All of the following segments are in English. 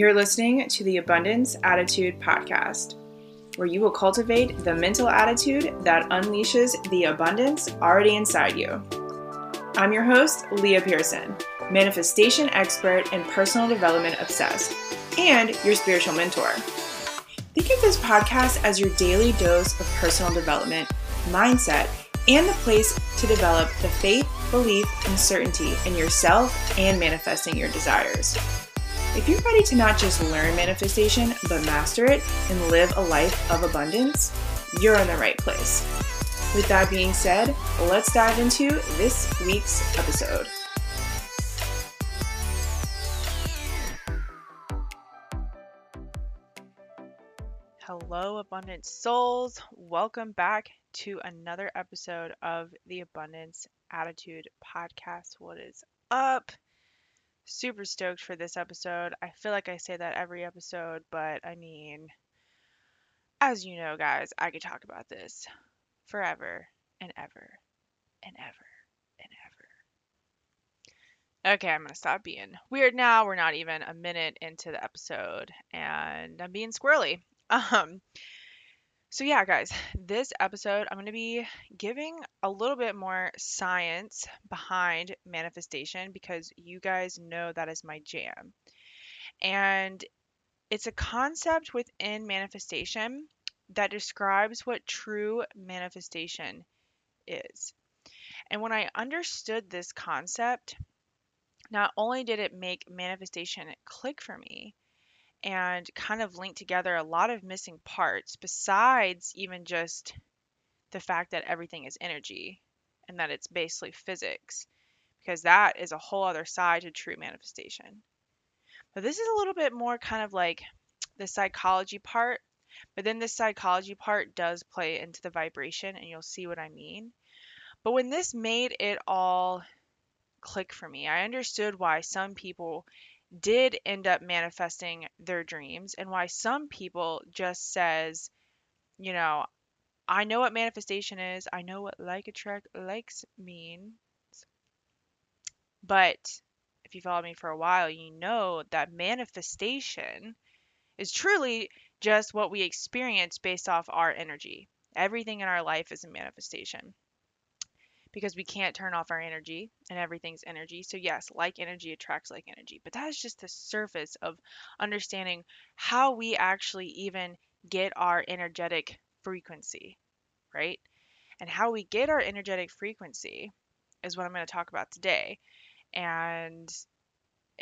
You're listening to the Abundance Attitude Podcast, where you will cultivate the mental attitude that unleashes the abundance already inside you. I'm your host, Leah Pearson, manifestation expert and personal development obsessed, and your spiritual mentor. Think of this podcast as your daily dose of personal development, mindset, and the place to develop the faith, belief, and certainty in yourself and manifesting your desires. If you're ready to not just learn manifestation, but master it and live a life of abundance, you're in the right place. With that being said, let's dive into this week's episode. Hello, abundant souls. Welcome back to another episode of the Abundance Attitude Podcast. What is up? Super stoked for this episode. I feel like I say that every episode, but I mean, as you know, guys, I could talk about this forever and ever and ever and ever. Okay, I'm going to stop being weird now. We're not even a minute into the episode, and I'm being squirrely. So yeah, guys, this episode, I'm going to be giving a little bit more science behind manifestation because you guys know that is my jam. And it's a concept within manifestation that describes what true manifestation is. And when I understood this concept, not only did it make manifestation click for me, and kind of link together a lot of missing parts besides even just the fact that everything is energy and that it's basically physics, because that is a whole other side to true manifestation. But this is a little bit more kind of like the psychology part, but then this psychology part does play into the vibration, and you'll see what I mean. But when this made it all click for me, I understood why some people did end up manifesting their dreams and why some people just says, you know, I know what manifestation is. I know what like attract likes means. But if you follow me for a while, you know that manifestation is truly just what we experience based off our energy. Everything in our life is a manifestation because we can't turn off our energy, and everything's energy. So yes, like energy attracts like energy, but that is just the surface of understanding how we actually even get our energetic frequency, right? And how we get our energetic frequency is what I'm going to talk about today. And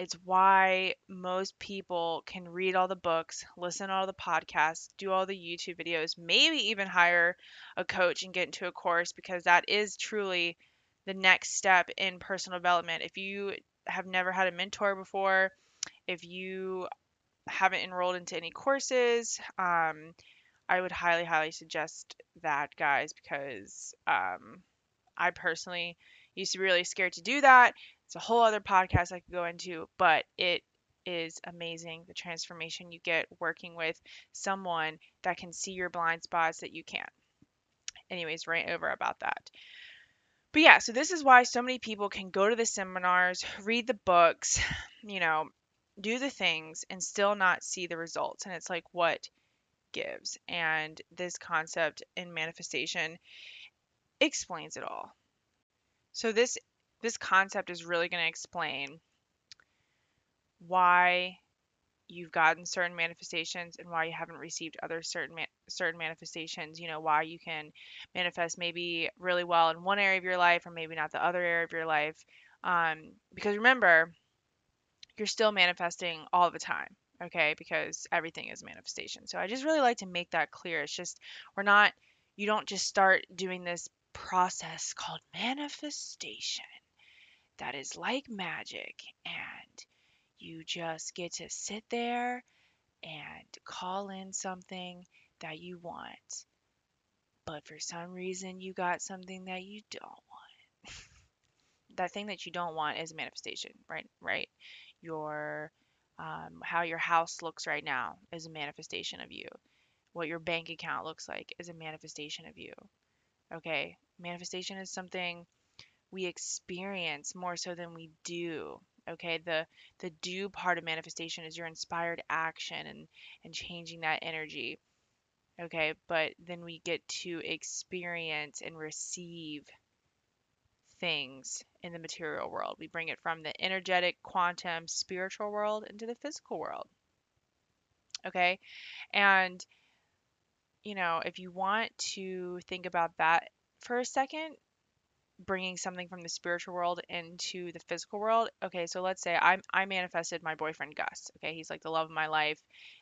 it's why most people can read all the books, listen to all the podcasts, do all the YouTube videos, maybe even hire a coach and get into a course, because that is truly the next step in personal development. If you have never had a mentor before, if you haven't enrolled into any courses, I would highly, highly suggest that, guys, because I personally used to be really scared to do that. It's a whole other podcast I could go into, but it is amazing the transformation you get working with someone that can see your blind spots that you can't. Anyways, rant over about that. But yeah, so this is why so many people can go to the seminars, read the books, you know, do the things and still not see the results. And it's like, what gives? And this concept in manifestation explains it all. So this concept is really going to explain why you've gotten certain manifestations and why you haven't received other certain manifestations, you know, why you can manifest maybe really well in one area of your life or maybe not the other area of your life. Because remember, you're still manifesting all the time, okay? Because everything is manifestation. So I just really like to make that clear. It's just, you don't just start doing this process called manifestation that is like magic, and you just get to sit there and call in something that you want, but for some reason you got something that you don't want. That thing that you don't want is manifestation, right? Your how your house looks right now is a manifestation of you. What your bank account looks like is a manifestation of you, okay? Manifestation is something we experience more so than we do, Okay, the do part of manifestation is your inspired action and changing that energy. Okay, but then we get to experience and receive things in the material world. We bring it from the energetic, quantum, spiritual world into the physical world. Okay, and you know, if you want to think about that for a second, bringing something from the spiritual world into the physical world. Okay, so let's say I manifested my boyfriend Gus. Okay, he's like the love of my life,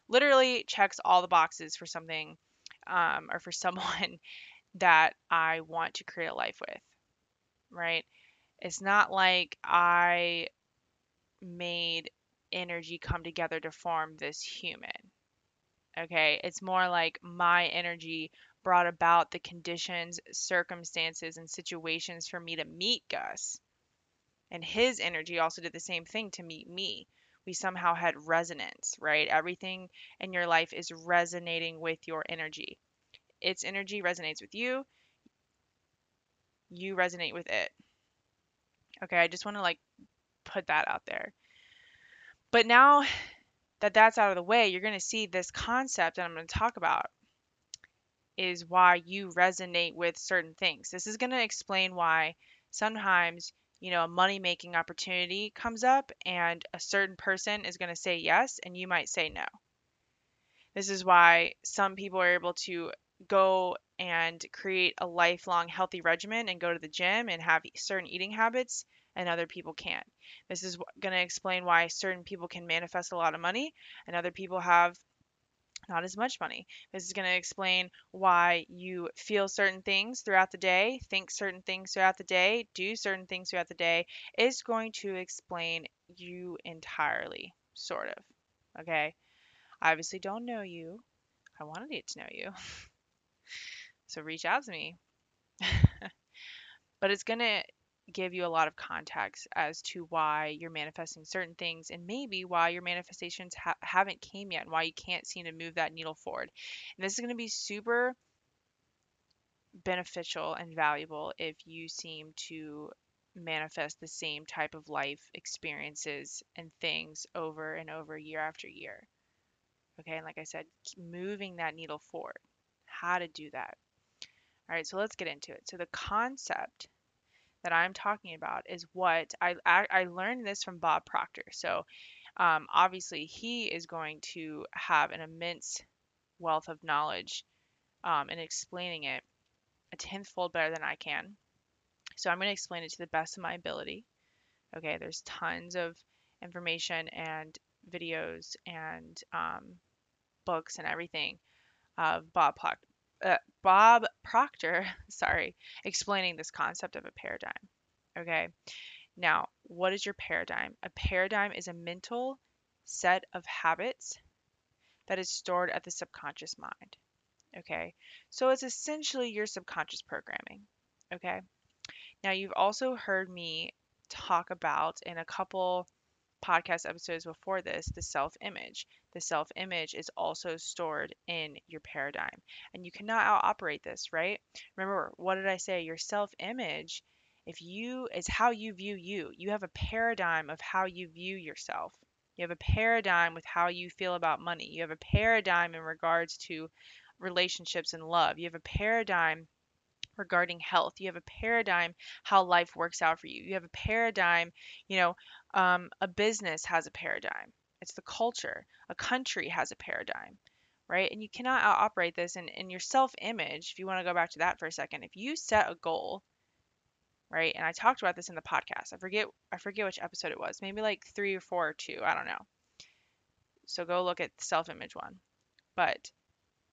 literally checks all the boxes for something or for someone that I want to create a life with, right? It's not like I made energy come together to form this human. Okay, it's more like my energy brought about the conditions, circumstances, and situations for me to meet Gus. And his energy also did the same thing to meet me. We somehow had resonance, right? Everything in your life is resonating with your energy. Its energy resonates with you. You resonate with it. Okay, I just want to like put that out there. But now that that's out of the way, you're going to see this concept that I'm going to talk about is why you resonate with certain things. This is going to explain why sometimes, you know, a money-making opportunity comes up and a certain person is going to say yes and you might say no. This is why some people are able to go and create a lifelong healthy regimen and go to the gym and have certain eating habits and other people can't. This is going to explain why certain people can manifest a lot of money and other people have not as much money. This is going to explain why you feel certain things throughout the day, think certain things throughout the day, do certain things throughout the day. It's going to explain you entirely, sort of. Okay? I obviously don't know you. I wanted to get to know you. So reach out to me. But it's going to give you a lot of context as to why you're manifesting certain things and maybe why your manifestations haven't came yet and why you can't seem to move that needle forward. And this is going to be super beneficial and valuable if you seem to manifest the same type of life experiences and things over and over, year after year. Okay, and like I said, moving that needle forward, how to do that. All right, so let's get into it. So the concept that I'm talking about is what I learned this from Bob Proctor. So obviously he is going to have an immense wealth of knowledge in explaining it a 10th fold better than I can. So I'm going to explain it to the best of my ability. Okay, there's tons of information and videos and books and everything of Bob Proctor, sorry, explaining this concept of a paradigm. Okay, now what is your paradigm? A paradigm is a mental set of habits that is stored at the subconscious mind. Okay, so it's essentially your subconscious programming. Okay, now you've also heard me talk about in a couple podcast episodes before this, the self-image. The self-image is also stored in your paradigm, and you cannot out-operate this, right? Remember, what did I say? Your self-image, if you, is how you view you. You have a paradigm of how you view yourself. You have a paradigm with how you feel about money. You have a paradigm in regards to relationships and love. You have a paradigm regarding health. You have a paradigm how life works out for you. You have a paradigm, you know, a business has a paradigm. It's the culture. A country has a paradigm, right? And you cannot out-operate this. And in your self-image, if you want to go back to that for a second, if you set a goal, right? And I talked about this in the podcast. I forget which episode it was. Maybe like 3 or 4 or 2. I don't know. So go look at the self-image one. But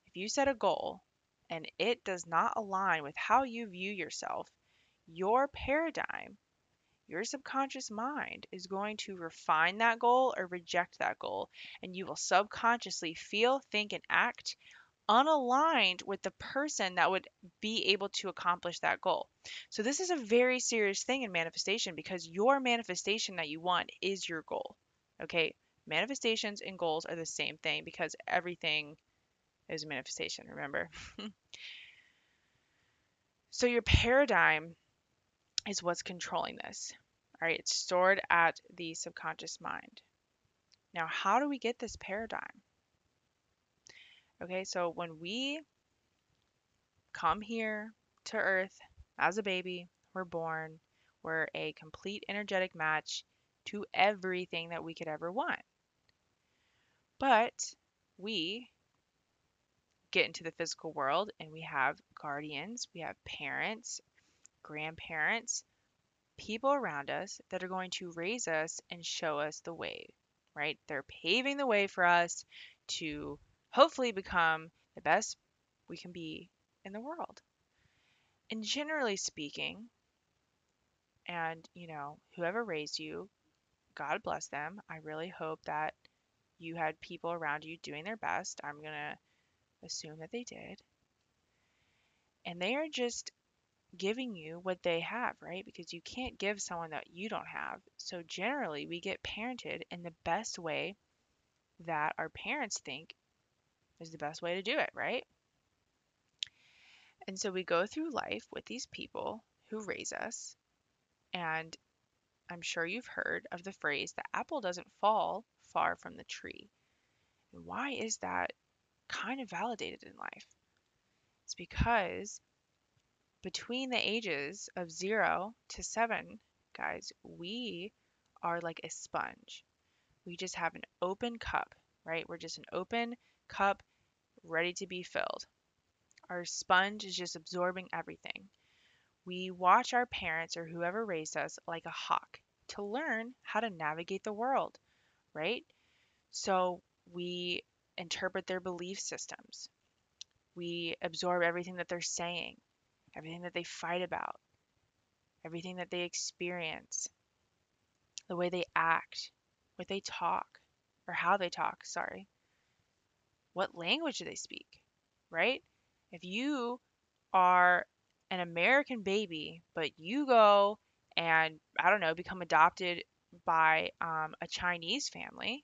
if you set a goal and it does not align with how you view yourself, your paradigm, your subconscious mind is going to refine that goal or reject that goal, and you will subconsciously feel, think, and act unaligned with the person that would be able to accomplish that goal. So this is a very serious thing in manifestation, because your manifestation that you want is your goal. Okay, manifestations and goals are the same thing, because everything is a manifestation, remember? So your paradigm is what's controlling this. All right, it's stored at the subconscious mind. Now, how do we get this paradigm? Okay, so when we come here to Earth as a baby, we're born, we're a complete energetic match to everything that we could ever want. But we get into the physical world and we have guardians, we have parents, grandparents, people around us that are going to raise us and show us the way, right? They're paving the way for us to hopefully become the best we can be in the world. And generally speaking, and you know, whoever raised you, God bless them. I really hope that you had people around you doing their best. I'm going to assume that they did. And they are just giving you what they have, right? Because you can't give someone that you don't have. So generally, we get parented in the best way that our parents think is the best way to do it, right? And so we go through life with these people who raise us. And I'm sure you've heard of the phrase, the apple doesn't fall far from the tree. And why is that kind of validated in life? It's because between the ages of 0 to 7, guys, we are like a sponge. We just have an open cup, right? We're just an open cup ready to be filled. Our sponge is just absorbing everything. We watch our parents or whoever raised us like a hawk to learn how to navigate the world, right? So we interpret their belief systems. We absorb everything that they're saying, everything that they fight about, everything that they experience, the way they act, what they talk, or how they talk, sorry. What language do they speak, right? If you are an American baby, but you go and, I don't know, become adopted by a Chinese family,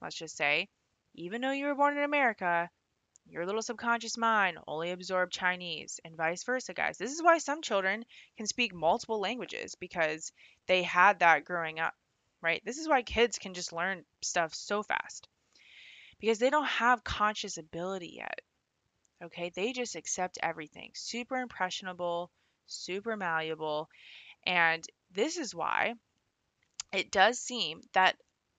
let's just say, even though you were born in America, your little subconscious mind only absorbed Chinese and vice versa, guys. This is why some children can speak multiple languages because they had that growing up, right? This is why kids can just learn stuff so fast because they don't have conscious ability yet. Okay, they just accept everything. Super impressionable, super malleable. And this is why it does seem that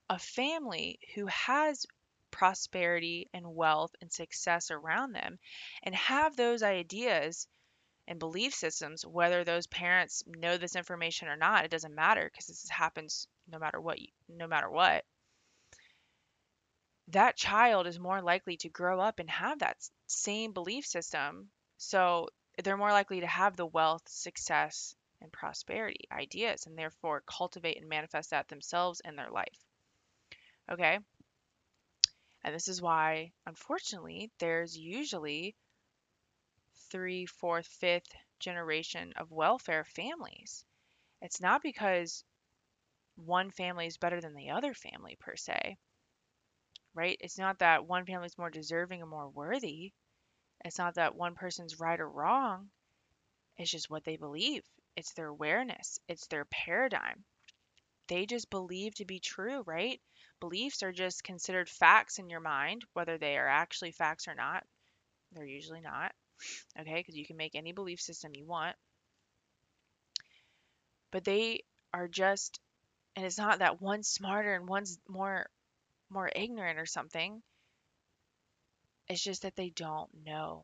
a family who has prosperity and wealth and success around them and have those ideas and belief systems, whether those parents know this information or not, it doesn't matter because this happens no matter what. That child is more likely to grow up and have that same belief system. So they're more likely to have the wealth, success, and prosperity ideas, and therefore cultivate and manifest that themselves in their life. Okay? And this is why, unfortunately, there's usually 3, 4, 5th generation of welfare families. It's not because one family is better than the other family, per se. Right? It's not that one family is more deserving or more worthy. It's not that one person's right or wrong. It's just what they believe. It's their awareness. It's their paradigm. They just believe to be true, right? Beliefs are just considered facts in your mind, whether they are actually facts or not. They're usually not, okay? Because you can make any belief system you want. But they are just, and it's not that one's smarter and one's more ignorant or something. It's just that they don't know,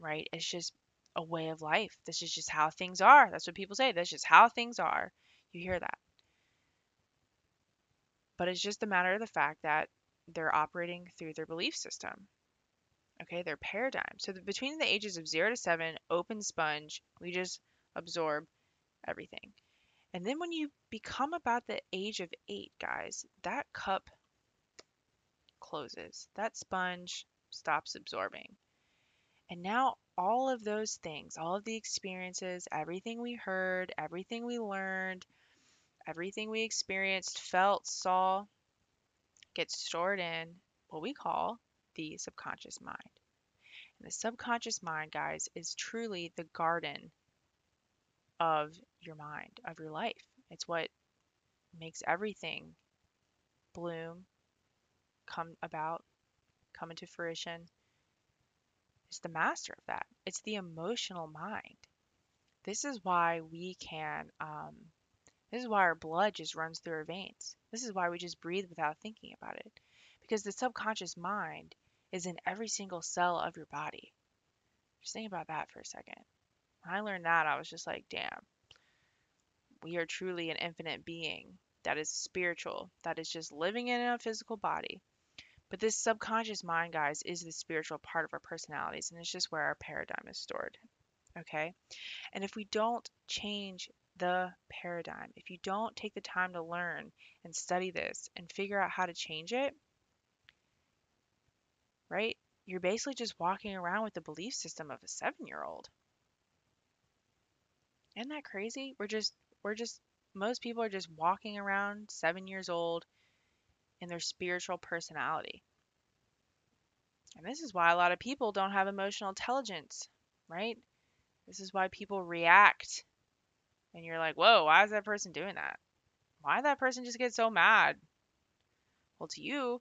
right? It's just a way of life. This is just how things are. That's what people say. That's just how things are. You hear that. But it's just a matter of the fact that they're operating through their belief system, okay? Their paradigm. So between the ages of 0 to 7, open sponge, we just absorb everything. And then when you become about the age of 8, guys, that cup closes. That sponge stops absorbing. And now all of those things, all of the experiences, everything we heard, everything we learned, everything we experienced, felt, saw, gets stored in what we call the subconscious mind. And the subconscious mind, guys, is truly the garden of your mind, of your life. It's what makes everything bloom, come about, come into fruition. It's the master of that. It's the emotional mind. This is why we can, this is why our blood just runs through our veins. This is why we just breathe without thinking about it. Because the subconscious mind is in every single cell of your body. Just think about that for a second. When I learned that, I was just like, damn, we are truly an infinite being that is spiritual, that is just living in a physical body. But this subconscious mind, guys, is the spiritual part of our personalities, and it's just where our paradigm is stored, okay? And if we don't change the paradigm, if you don't take the time to learn and study this and figure out how to change it, right? You're basically just walking around with the belief system of a 7-year-old. Isn't that crazy? Most people are just walking around 7 years old in their spiritual personality. And this is why a lot of people don't have emotional intelligence, right? This is why people react. And you're like, whoa, why is that person doing that? Why did that person just get so mad? Well, to you,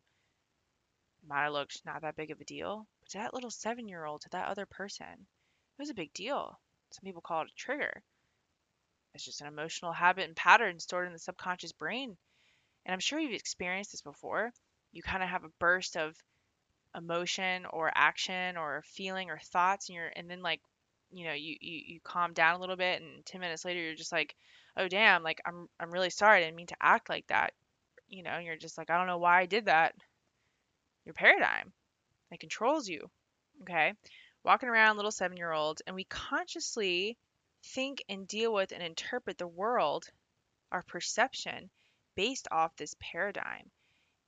it might have looked not that big of a deal. But to that little 7-year-old, to that other person, it was a big deal. Some people call it a trigger. It's just an emotional habit and pattern stored in the subconscious brain. And I'm sure you've experienced this before. You kind of have a burst of emotion or action or feeling or thoughts, and then like, you know, you calm down a little bit, and 10 minutes later you're just like, oh damn, like I'm really sorry, I didn't mean to act like that. You know, you're just like, I don't know why I did that. Your paradigm, it controls you. Okay? Walking around little 7-year-olds, and we consciously think and deal with and interpret the world, our perception, based off this paradigm.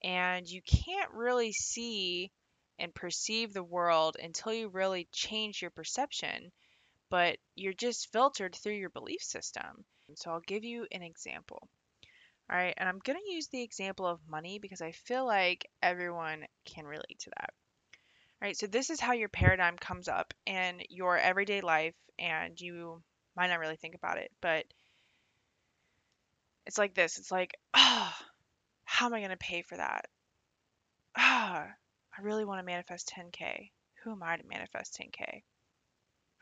And you can't really see and perceive the world until you really change your perception, but you're just filtered through your belief system. So I'll give you an example. All right, and I'm going to use the example of money because I feel like everyone can relate to that. All right, so this is how your paradigm comes up in your everyday life, and you might not really think about it, but it's like this. It's like, how am I going to pay for that? I really want to manifest 10K. Who am I to manifest 10K?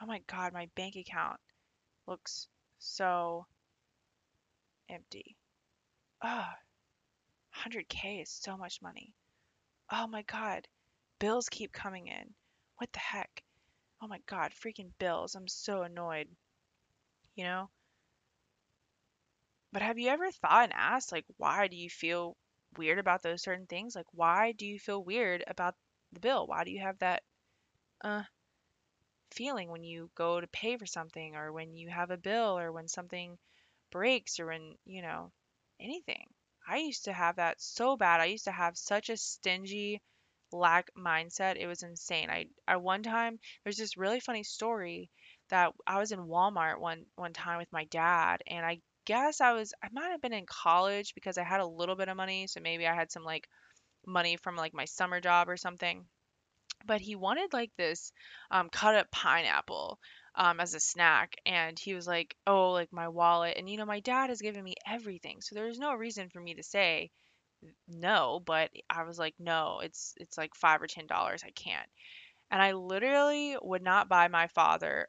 Oh my God, my bank account looks so empty. 100K is so much money. Oh my God, bills keep coming in. What the heck? Oh my God, freaking bills. I'm so annoyed, you know? But have you ever thought and asked, like, why do you feel weird about those certain things? Like, why do you feel weird about the bill? Why do you have that feeling when you go to pay for something, or when you have a bill, or when something breaks, or when, you know, anything? I used to have that so bad. I used to have such a stingy lack mindset. It was insane. I one time, there's this really funny story that I was in Walmart one time with my dad, and I might have been in college because I had a little bit of money, so maybe I had some like money from like my summer job or something. But he wanted like this cut up pineapple as a snack, and he was like, oh, like my wallet, and you know, my dad has given me everything, so there's no reason for me to say no. But I was like, no, it's like $5 or $10, I can't. And I literally would not buy my father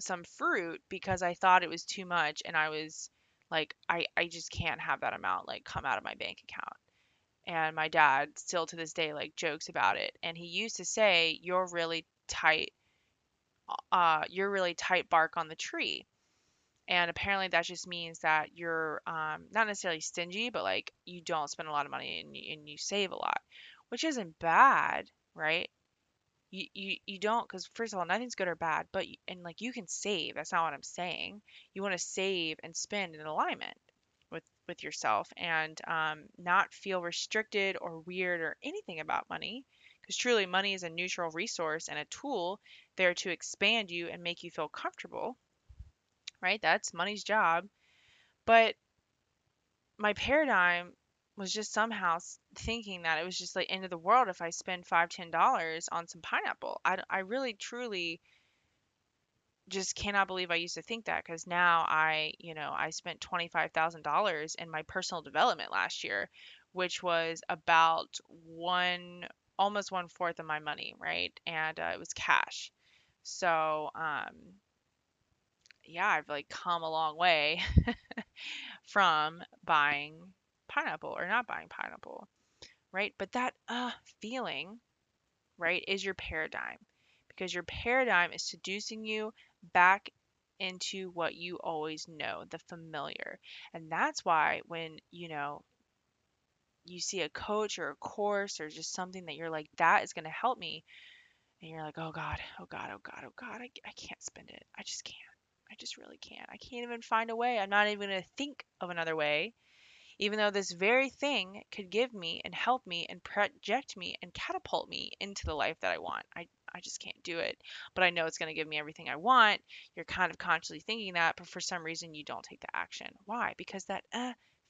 some fruit because I thought it was too much, and I was like, I just can't have that amount, like, come out of my bank account. And my dad still to this day, like, jokes about it. And he used to say, you're really tight bark on the tree. And apparently that just means that you're not necessarily stingy, but, like, you don't spend a lot of money and you save a lot, which isn't bad, right? You don't, because first of all, nothing's good or bad, but and like you can save. That's not what I'm saying. You want to save and spend in alignment with yourself, and not feel restricted or weird or anything about money, because truly money is a neutral resource and a tool there to expand you and make you feel comfortable, right? That's money's job. But my paradigm was just somehow thinking that it was just like end of the world if I spend $5, $10 on some pineapple. I really, truly just cannot believe I used to think that, because now I spent $25,000 in my personal development last year, which was about almost 1/4 of my money, right? And it was cash. So, yeah, I've like come a long way from buying pineapple or not buying pineapple, right? But that feeling, right, is your paradigm, because your paradigm is seducing you back into what you always know, the familiar. And that's why when, you see a coach or a course or just something that you're like, that is going to help me. And you're like, oh God, I can't spend it. I just can't. I just really can't. I can't even find a way. I'm not even going to think of another way, even though this very thing could give me and help me and project me and catapult me into the life that I want. I just can't do it, but I know it's going to give me everything I want. You're kind of consciously thinking that, but for some reason you don't take the action. Why? Because that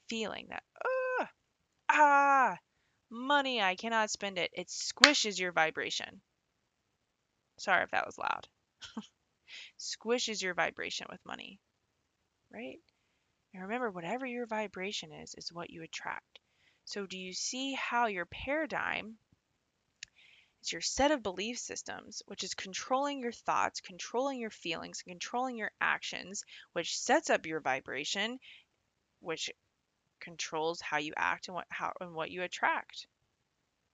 feeling, that money, I cannot spend it. It squishes your vibration. Sorry if that was loud. Squishes your vibration with money, right? And remember, whatever your vibration is what you attract. So do you see how your paradigm is your set of belief systems, which is controlling your thoughts, controlling your feelings, controlling your actions, which sets up your vibration, which controls how you act and what you attract,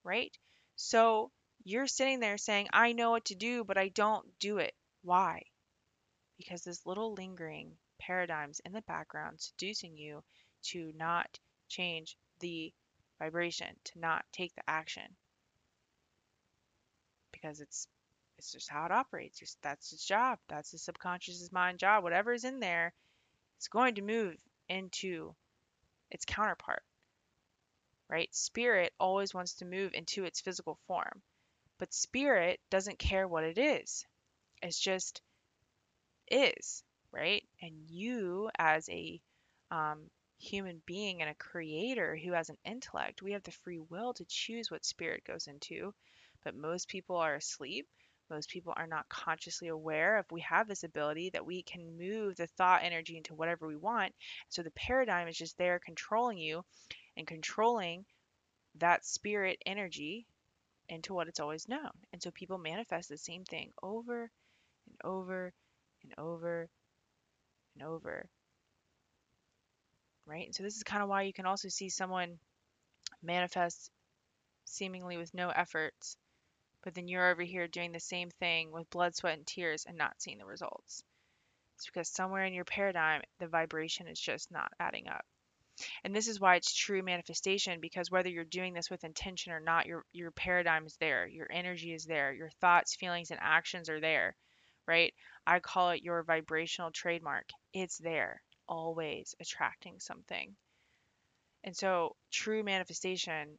right? So you're sitting there saying, I know what to do, but I don't do it. Why? Because this little lingering paradigm's in the background seducing you to not change the vibration, to not take the action. Because it's just how it operates. That's its job. That's the subconscious mind job. Whatever is in there, it's going to move into its counterpart, right? Spirit always wants to move into its physical form, but spirit doesn't care what it is. It's just is, right? And you as a human being and a creator who has an intellect, we have the free will to choose what spirit goes into. But most people are asleep. Most people are not consciously aware of we have this ability that we can move the thought energy into whatever we want. So the paradigm is just there controlling you and controlling that spirit energy into what it's always known. And so people manifest the same thing over and over and over and over, right? And so this is kind of why you can also see someone manifest seemingly with no efforts, but then you're over here doing the same thing with blood, sweat, and tears and not seeing the results. It's because somewhere in your paradigm, the vibration is just not adding up. And this is why it's true manifestation, because whether you're doing this with intention or not, your paradigm is there, your energy is there, your thoughts, feelings, and actions are there, right? I call it your vibrational trademark. It's there, always attracting something. And so true manifestation,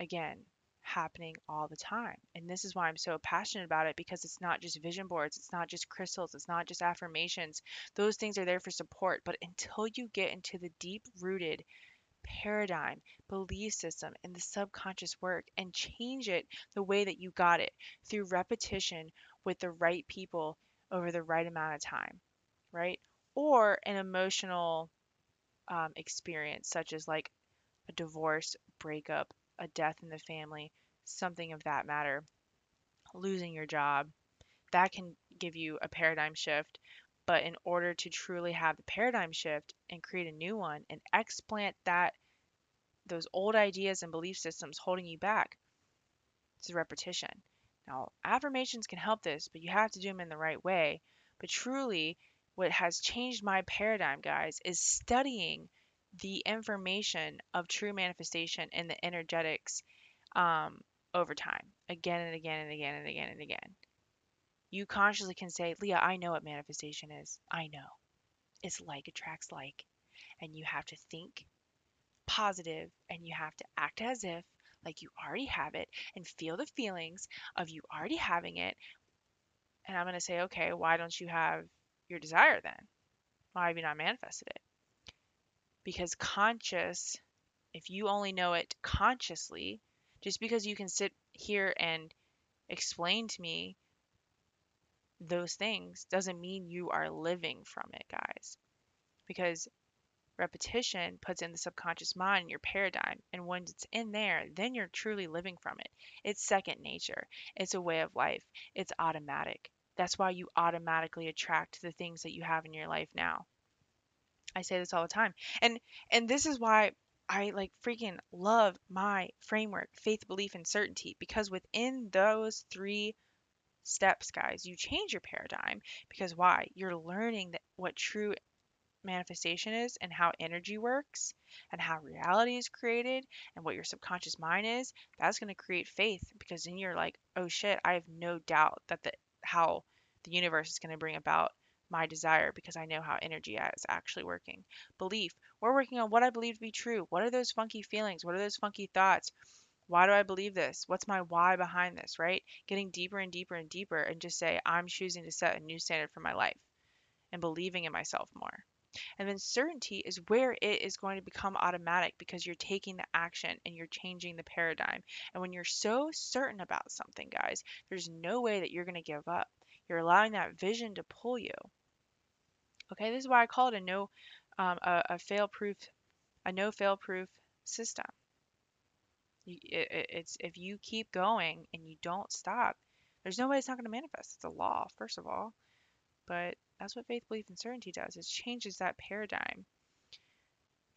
again, happening all the time. And this is why I'm so passionate about it, because it's not just vision boards, it's not just crystals, it's not just affirmations. Those things are there for support, but until you get into the deep-rooted paradigm, belief system, and the subconscious work and change it the way that you got it through repetition with the right people over the right amount of time, right? Or an emotional experience such as like a divorce, breakup, a death in the family, something of that matter, losing your job, that can give you a paradigm shift. But in order to truly have the paradigm shift and create a new one and explant those old ideas and belief systems holding you back, it's repetition. Now, affirmations can help this, but you have to do them in the right way. But truly, what has changed my paradigm, guys, is studying the information of true manifestation and the energetics over time, again and again and again and again and again. You consciously can say, Leah, I know what manifestation is. I know. It's like attracts like. And you have to think positive, and you have to act as if like you already have it, and feel the feelings of you already having it. And I'm going to say, okay, why don't you have your desire then? Why have you not manifested it? Because conscious, if you only know it consciously, just because you can sit here and explain to me those things doesn't mean you are living from it, guys, because repetition puts in the subconscious mind your paradigm, and once it's in there, then you're truly living from it. It's second nature. It's a way of life. It's automatic. That's why you automatically attract the things that you have in your life now. I say this all the time. And this is why I like freaking love my framework, faith, belief, and certainty, because within those three steps, guys, you change your paradigm. Because why? You're learning that what true manifestation is, and how energy works, and how reality is created, and what your subconscious mind is. That's going to create faith, because then you're like, oh shit, I have no doubt that how the universe is going to bring about my desire, because I know how energy is actually working. Belief, we're working on what I believe to be true. What are those funky feelings? What are those funky thoughts? Why do I believe this? What's my why behind this, right? Getting deeper and deeper and deeper, and just say, I'm choosing to set a new standard for my life, and believing in myself more. And then certainty is where it is going to become automatic, because you're taking the action and you're changing the paradigm. And when you're so certain about something, guys, there's no way that you're going to give up. You're allowing that vision to pull you. Okay, this is why I call it a no fail proof system. It's if you keep going and you don't stop, there's no way it's not going to manifest. It's a law, first of all, but that's what faith, belief, and certainty does. It changes that paradigm.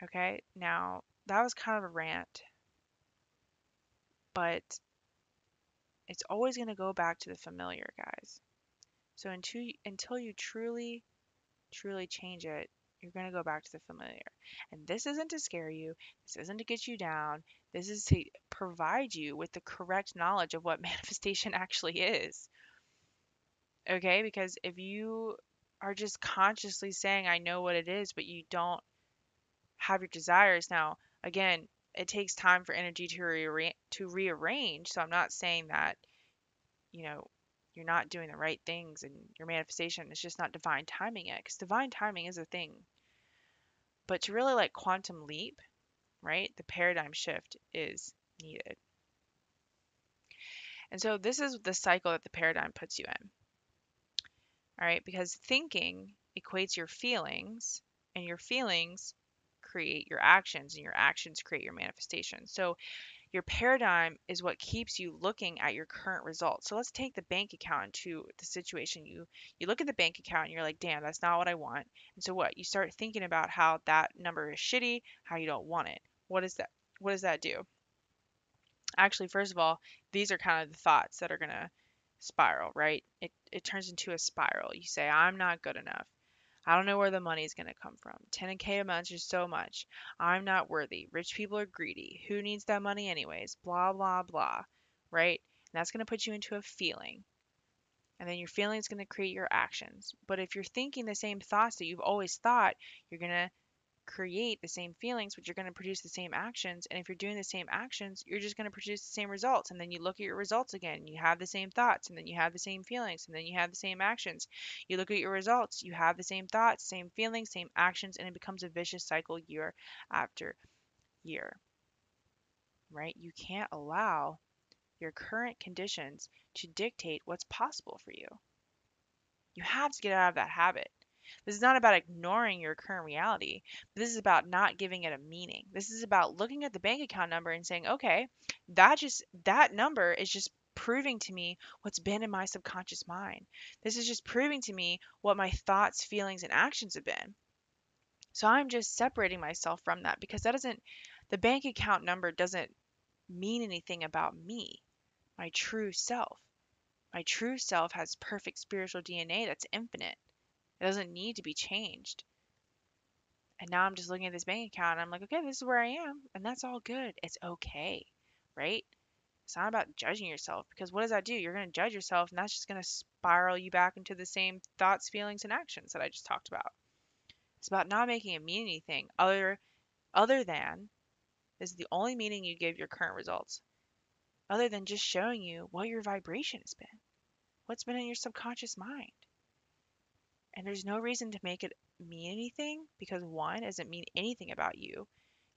Okay, now that was kind of a rant, but it's always going to go back to the familiar, guys. So until you truly change it, you're going to go back to the familiar. And this isn't to scare you. This isn't to get you down. This is to provide you with the correct knowledge of what manifestation actually is. Okay, because if you are just consciously saying, I know what it is, but you don't have your desires. Now, again, it takes time for energy to rearrange. So I'm not saying that, you're not doing the right things and your manifestation is just not divine timing it, because divine timing is a thing. But to really like quantum leap, right? The paradigm shift is needed. And so this is the cycle that the paradigm puts you in. All right, because thinking equates your feelings, and your feelings create your actions, and your actions create your manifestation. So your paradigm is what keeps you looking at your current results. So let's take the bank account into the situation. You look at the bank account and you're like, damn, that's not what I want. And so what? You start thinking about how that number is shitty, how you don't want it. What does that do? Actually, first of all, these are kind of the thoughts that are going to spiral, right? It turns into a spiral. You say, I'm not good enough. I don't know where the money is going to come from. $10K a month is so much. I'm not worthy. Rich people are greedy. Who needs that money anyways? Blah, blah, blah, right? And that's going to put you into a feeling. And then your feeling is going to create your actions. But if you're thinking the same thoughts that you've always thought, you're going to create the same feelings, but you're going to produce the same actions. And if you're doing the same actions, you're just going to produce the same results. And then you look at your results again, and you have the same thoughts, and then you have the same feelings, and then you have the same actions. You look at your results, you have the same thoughts, same feelings, same actions, and it becomes a vicious cycle year after year, right? You can't allow your current conditions to dictate what's possible for you. You have to get out of that habit. This is not about ignoring your current reality. This is about not giving it a meaning. This is about looking at the bank account number and saying, okay, that number is just proving to me what's been in my subconscious mind. This is just proving to me what my thoughts, feelings, and actions have been. So I'm just separating myself from that, because the bank account number doesn't mean anything about me, my true self. My true self has perfect spiritual DNA that's infinite. It doesn't need to be changed. And now I'm just looking at this bank account and I'm like, okay, this is where I am. And that's all good. It's okay, right? It's not about judging yourself, because what does that do? You're going to judge yourself, and that's just going to spiral you back into the same thoughts, feelings, and actions that I just talked about. It's about not making it mean anything other than, this is the only meaning you give your current results, other than just showing you what your vibration has been, what's been in your subconscious mind. And there's no reason to make it mean anything, because one, it doesn't mean anything about you.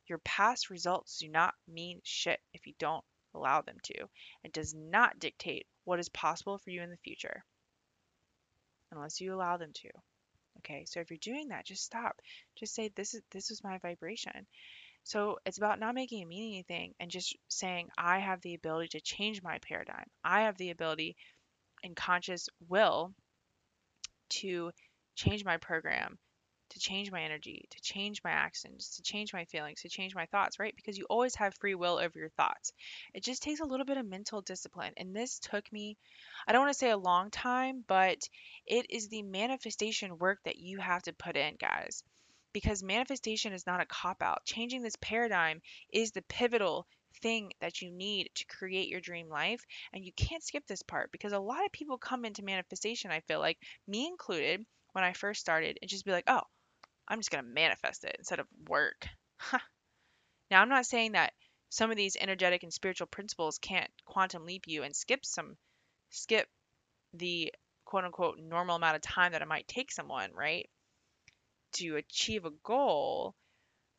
Your past results do not mean shit if you don't allow them to. It does not dictate what is possible for you in the future. unless you allow them to. Okay, so if you're doing that, just stop. Just say, this is my vibration. So it's about not making it mean anything and just saying, I have the ability to change my paradigm. I have the ability and conscious will to change my program, to change my energy, to change my actions, to change my feelings, to change my thoughts, right? Because you always have free will over your thoughts. It just takes a little bit of mental discipline. And this took me, I don't want to say a long time, but it is the manifestation work that you have to put in, guys, because manifestation is not a cop-out. Changing this paradigm is the pivotal thing that you need to create your dream life. And you can't skip this part, because a lot of people come into manifestation, I feel like, me included, when I first started, and just be like, oh, I'm just going to manifest it instead of work. Huh. Now, I'm not saying that some of these energetic and spiritual principles can't quantum leap you and skip the quote unquote normal amount of time that it might take someone, right, to achieve a goal,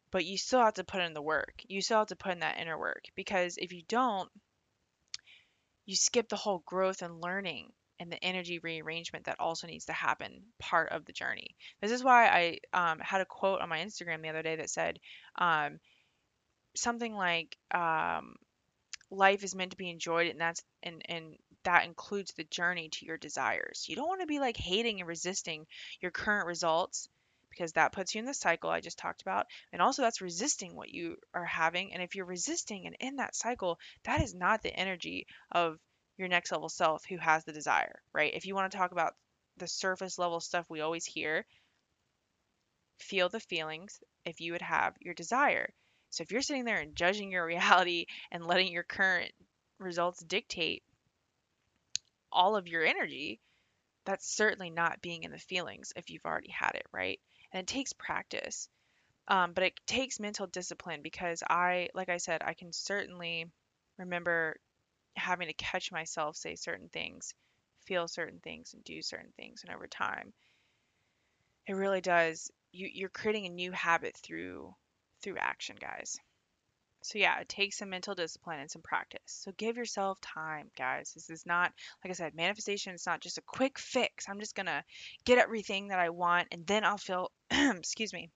but you still have to put in the work. You still have to put in that inner work, because if you don't, you skip the whole growth and learning and the energy rearrangement that also needs to happen part of the journey. This is why I had a quote on my Instagram the other day that said something like, life is meant to be enjoyed, and that includes the journey to your desires. You don't want to be like hating and resisting your current results, because that puts you in the cycle I just talked about. And also that's resisting what you are having. And if you're resisting and in that cycle, that is not the energy of your next level self who has the desire, right? If you want to talk about the surface level stuff we always hear, feel the feelings if you would have your desire. So if you're sitting there and judging your reality and letting your current results dictate all of your energy, that's certainly not being in the feelings if you've already had it, right? And it takes practice, but it takes mental discipline, because like I said, I can certainly remember having to catch myself say certain things, feel certain things, and do certain things. And over time, it really does. You're creating a new habit through action, guys. So yeah, it takes some mental discipline and some practice. So give yourself time, guys. This is not, like I said, manifestation is not just a quick fix. I'm just going to get everything that I want, and then I'll feel, excuse me,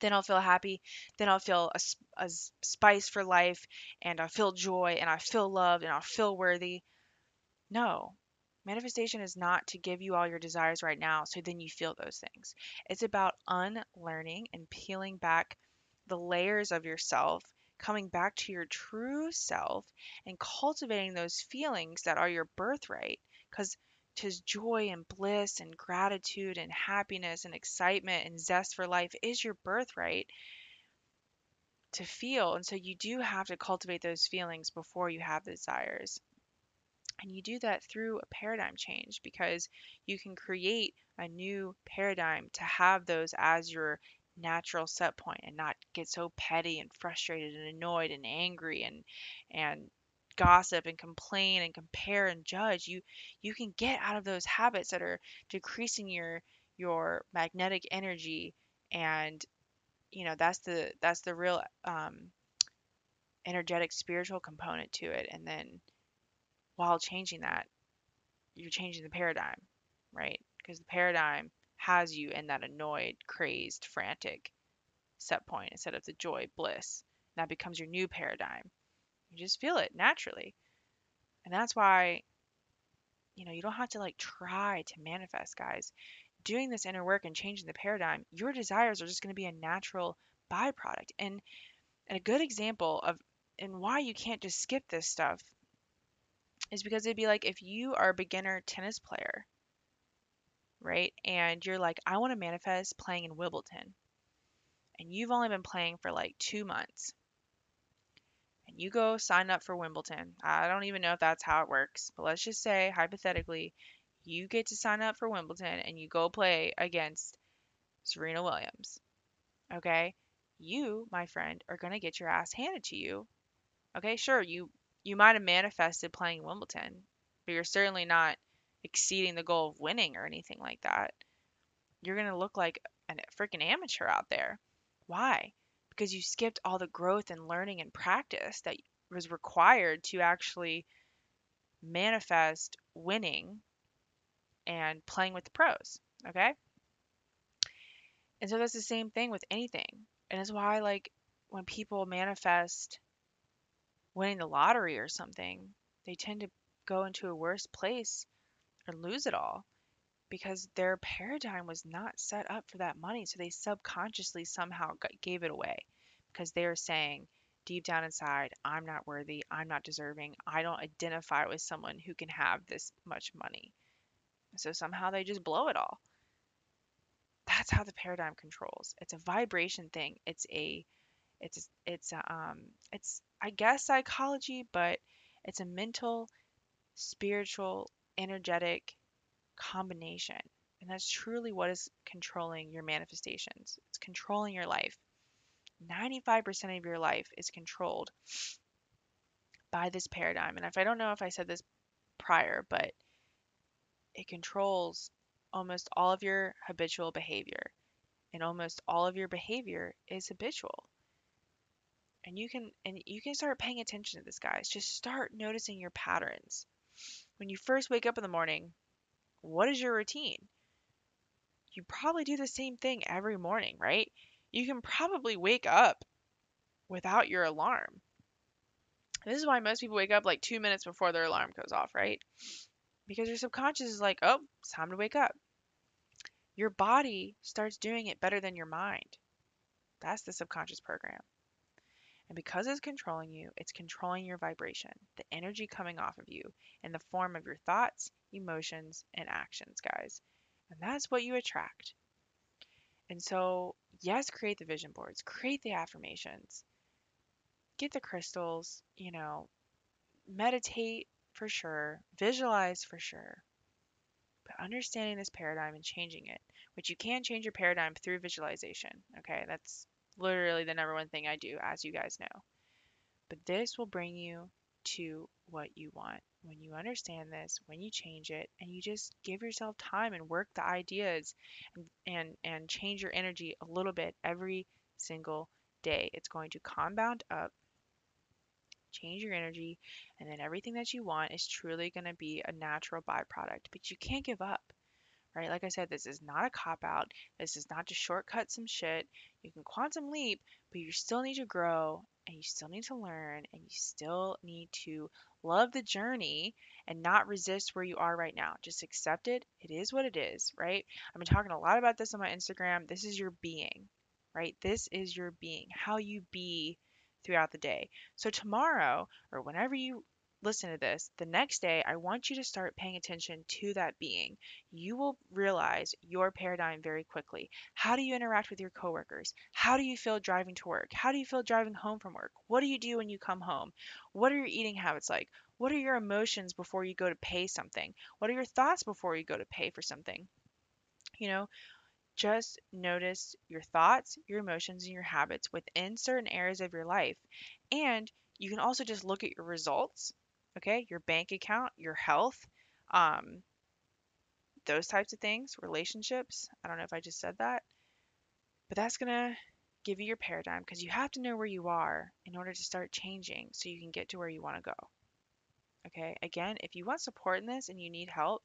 then I'll feel happy, then I'll feel a spice for life, and I'll feel joy, and I feel loved, and I'll feel worthy. No, manifestation is not to give you all your desires right now so then you feel those things. It's about unlearning and peeling back the layers of yourself, coming back to your true self, and cultivating those feelings that are your birthright, because his joy and bliss and gratitude and happiness and excitement and zest for life is your birthright to feel. And so you do have to cultivate those feelings before you have the desires. And you do that through a paradigm change, because you can create a new paradigm to have those as your natural set point, and not get so petty and frustrated and annoyed and angry and gossip and complain and compare and judge. You can get out of those habits that are decreasing your magnetic energy, and you know that's the real energetic spiritual component to it. And then while changing that, you're changing the paradigm, right? Because the paradigm has you in that annoyed, crazed, frantic set point instead of the joy, bliss. And that becomes your new paradigm. You just feel it naturally. And that's why, you don't have to like try to manifest, guys. Doing this inner work and changing the paradigm, your desires are just going to be a natural byproduct. And a good example of and why you can't just skip this stuff is because it'd be like if you are a beginner tennis player, right? And you're like, I want to manifest playing in Wimbledon. And you've only been playing for like 2 months. And you go sign up for Wimbledon. I don't even know if that's how it works, but let's just say, hypothetically, you get to sign up for Wimbledon and you go play against Serena Williams. Okay? You, my friend, are going to get your ass handed to you. Okay? Sure, you might have manifested playing Wimbledon, but you're certainly not exceeding the goal of winning or anything like that. You're going to look like a freaking amateur out there. Why? Because you skipped all the growth and learning and practice that was required to actually manifest winning and playing with the pros, okay? And so that's the same thing with anything. And it's why, like, when people manifest winning the lottery or something, they tend to go into a worse place or lose it all because their paradigm was not set up for that money. So they subconsciously somehow gave it away because they are saying deep down inside, I'm not worthy, I'm not deserving, I don't identify with someone who can have this much money. So somehow they just blow it all. That's how the paradigm controls. It's a vibration thing. It's I guess psychology, but it's a mental, spiritual, energetic combination. And that's truly what is controlling your manifestations. It's controlling your life. 95% of your life is controlled by this paradigm. And I don't know if I said this prior, but it controls almost all of your habitual behavior. And almost all of your behavior is habitual. And you can start paying attention to this, guys. Just start noticing your patterns. When you first wake up in the morning, what is your routine? You probably do the same thing every morning, right? You can probably wake up without your alarm. This is why most people wake up like 2 minutes before their alarm goes off, right? Because your subconscious is like, oh, it's time to wake up. Your body starts doing it better than your mind. That's the subconscious program. And because it's controlling you, it's controlling your vibration, the energy coming off of you in the form of your thoughts, emotions, and actions, guys. And that's what you attract. And so, yes, create the vision boards, create the affirmations, get the crystals, you know, meditate for sure, visualize for sure. But understanding this paradigm and changing it, which you can change your paradigm through visualization, okay? That's literally the #1 thing I do, as you guys know. But this will bring you to what you want. When you understand this, when you change it, and you just give yourself time and work the ideas and change your energy a little bit every single day, it's going to compound up, change your energy, and then everything that you want is truly going to be a natural byproduct. But you can't give up, right? Like I said, this is not a cop-out. This is not to shortcut some shit. You can quantum leap, but you still need to grow, and you still need to learn, and you still need to love the journey and not resist where you are right now. Just accept it. It is what it is, right? I've been talking a lot about this on my Instagram. This is your being, right? This is your being, how you be throughout the day. So tomorrow, or whenever you listen to this, the next day, I want you to start paying attention to that being. You will realize your paradigm very quickly. How do you interact with your coworkers? How do you feel driving to work? How do you feel driving home from work? What do you do when you come home? What are your eating habits like? What are your emotions before you go to pay something? What are your thoughts before you go to pay for something? You know, just notice your thoughts, your emotions, and your habits within certain areas of your life. And you can also just look at your results. Okay, your bank account, your health, those types of things, relationships. I don't know if I just said that, but that's going to give you your paradigm, because you have to know where you are in order to start changing so you can get to where you want to go. Okay, again, if you want support in this and you need help,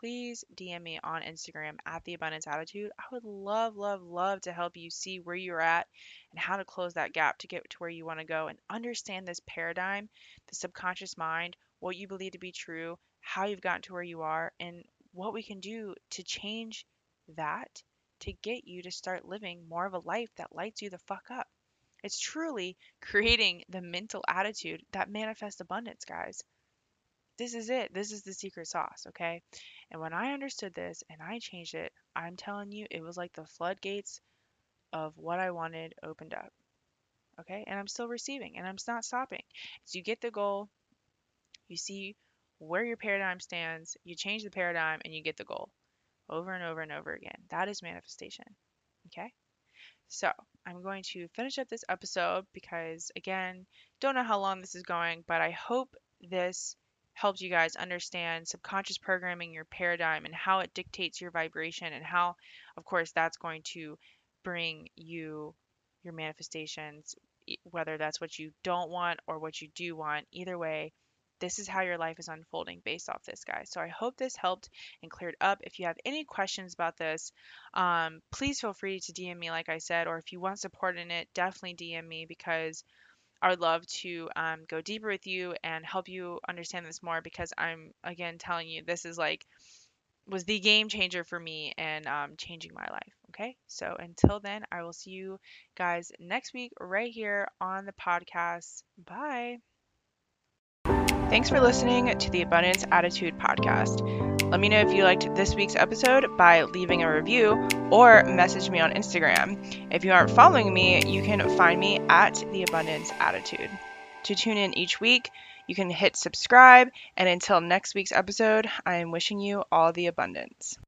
please DM me on Instagram at theabundanceattitude. I would love, love, love to help you see where you're at and how to close that gap to get to where you want to go and understand this paradigm, the subconscious mind, what you believe to be true, how you've gotten to where you are, and what we can do to change that to get you to start living more of a life that lights you the fuck up. It's truly creating the mental attitude that manifests abundance, guys. This is it. This is the secret sauce, okay? And when I understood this and I changed it, I'm telling you, it was like the floodgates of what I wanted opened up, okay? And I'm still receiving, and I'm not stopping. So you get the goal, you see where your paradigm stands, you change the paradigm, and you get the goal over and over and over again. That is manifestation, okay? So I'm going to finish up this episode because, again, don't know how long this is going, but I hope this helped you guys understand subconscious programming, your paradigm, and how it dictates your vibration, and how, of course, that's going to bring you your manifestations, whether that's what you don't want or what you do want. Either way, this is how your life is unfolding based off this guy. So I hope this helped and cleared up. If you have any questions about this, please feel free to DM me, like I said, or if you want support in it, definitely DM me, because I would love to go deeper with you and help you understand this more, because I'm, again, telling you, this is like, was the game changer for me and changing my life. Okay, so until then, I will see you guys next week right here on the podcast. Bye. Thanks for listening to the Abundance Attitude podcast. Let me know if you liked this week's episode by leaving a review or message me on Instagram. If you aren't following me, you can find me at the Abundance Attitude. To tune in each week, you can hit subscribe, and until next week's episode, I am wishing you all the abundance.